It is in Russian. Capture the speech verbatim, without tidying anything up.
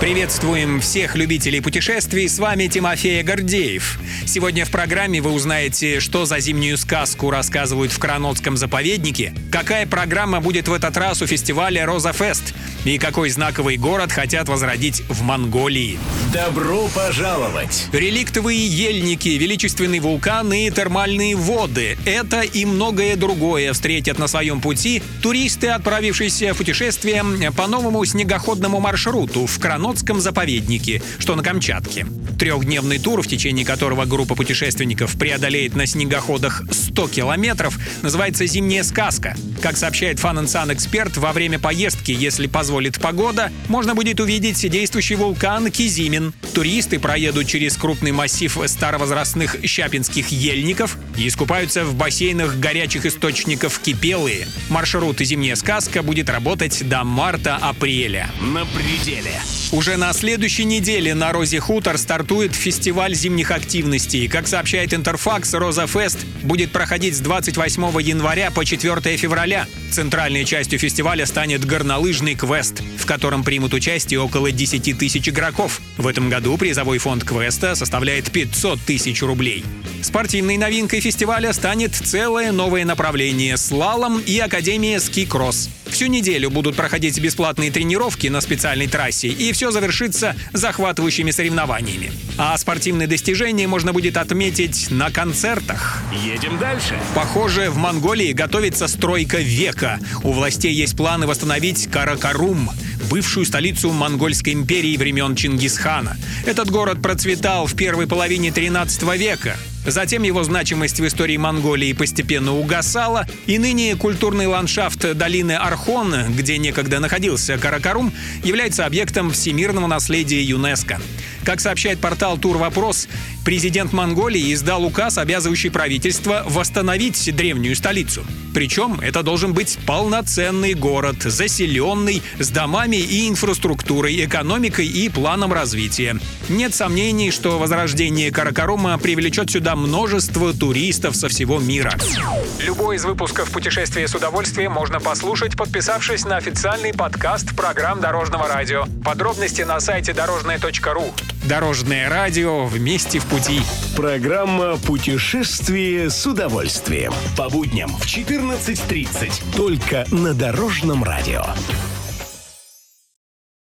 Приветствуем всех любителей путешествий, с вами Тимофей Гордеев. Сегодня в программе вы узнаете, что за зимнюю сказку рассказывают в Кроноцком заповеднике, какая программа будет в этот раз у фестиваля «Роза Фест» и какой знаковый город хотят возродить в Монголии. Добро пожаловать! Реликтовые ельники, величественный вулкан и термальные воды – это и многое другое встретят на своем пути туристы, отправившиеся в путешествие по новому снегоходному маршруту в Кроноцком заповеднике, что на Камчатке. Трехдневный тур, в течение которого группа путешественников преодолеет на снегоходах сто километров, называется «Зимняя сказка». Как сообщает фан-н-сан-эксперт, во время поездки, если позволит погода, можно будет увидеть действующий вулкан Кизимен. Туристы проедут через крупный массив старовозрастных щапинских ельников и искупаются в бассейнах горячих источников Кипелые. Маршрут «Зимняя сказка» будет работать до марта-апреля. На пределе. Уже на следующей неделе на Розе Хутор стартует фестиваль зимних активностей. Как сообщает Интерфакс, «Роза Фест» будет проходить с двадцать восьмого января по четвёртого февраля. Центральной частью фестиваля станет горнолыжный квест, в котором примут участие около десяти тысяч игроков. В этом году призовой фонд квеста составляет пятьсот тысяч рублей. Спортивной новинкой фестиваля станет целое новое направление – слалом и Академия ски-кросс. Всю неделю будут проходить бесплатные тренировки на специальной трассе, и все завершится захватывающими соревнованиями. А спортивные достижения можно будет отметить на концертах. Едем дальше. Похоже, в Монголии готовится стройка века. У властей есть планы восстановить Каракорум, бывшую столицу Монгольской империи времен Чингисхана. Этот город процветал в первой половине тринадцатого века. Затем его значимость в истории Монголии постепенно угасала, и ныне культурный ландшафт долины Орхон, где некогда находился Каракорум, является объектом всемирного наследия ЮНЕСКО. Как сообщает портал «Турвопрос», президент Монголии издал указ, обязывающий правительство восстановить древнюю столицу. Причем это должен быть полноценный город, заселенный, с домами и инфраструктурой, экономикой и планом развития. Нет сомнений, что возрождение Каракорума привлечет сюда множество туристов со всего мира. Любой из выпусков «Путешествия с удовольствием» можно послушать, подписавшись на официальный подкаст программ Дорожного радио. Подробности на сайте дорожное точка ру. Дорожное радио, вместе в пути. Программа «Путешествие с удовольствием» по будням в четырнадцать тридцать только на Дорожном радио.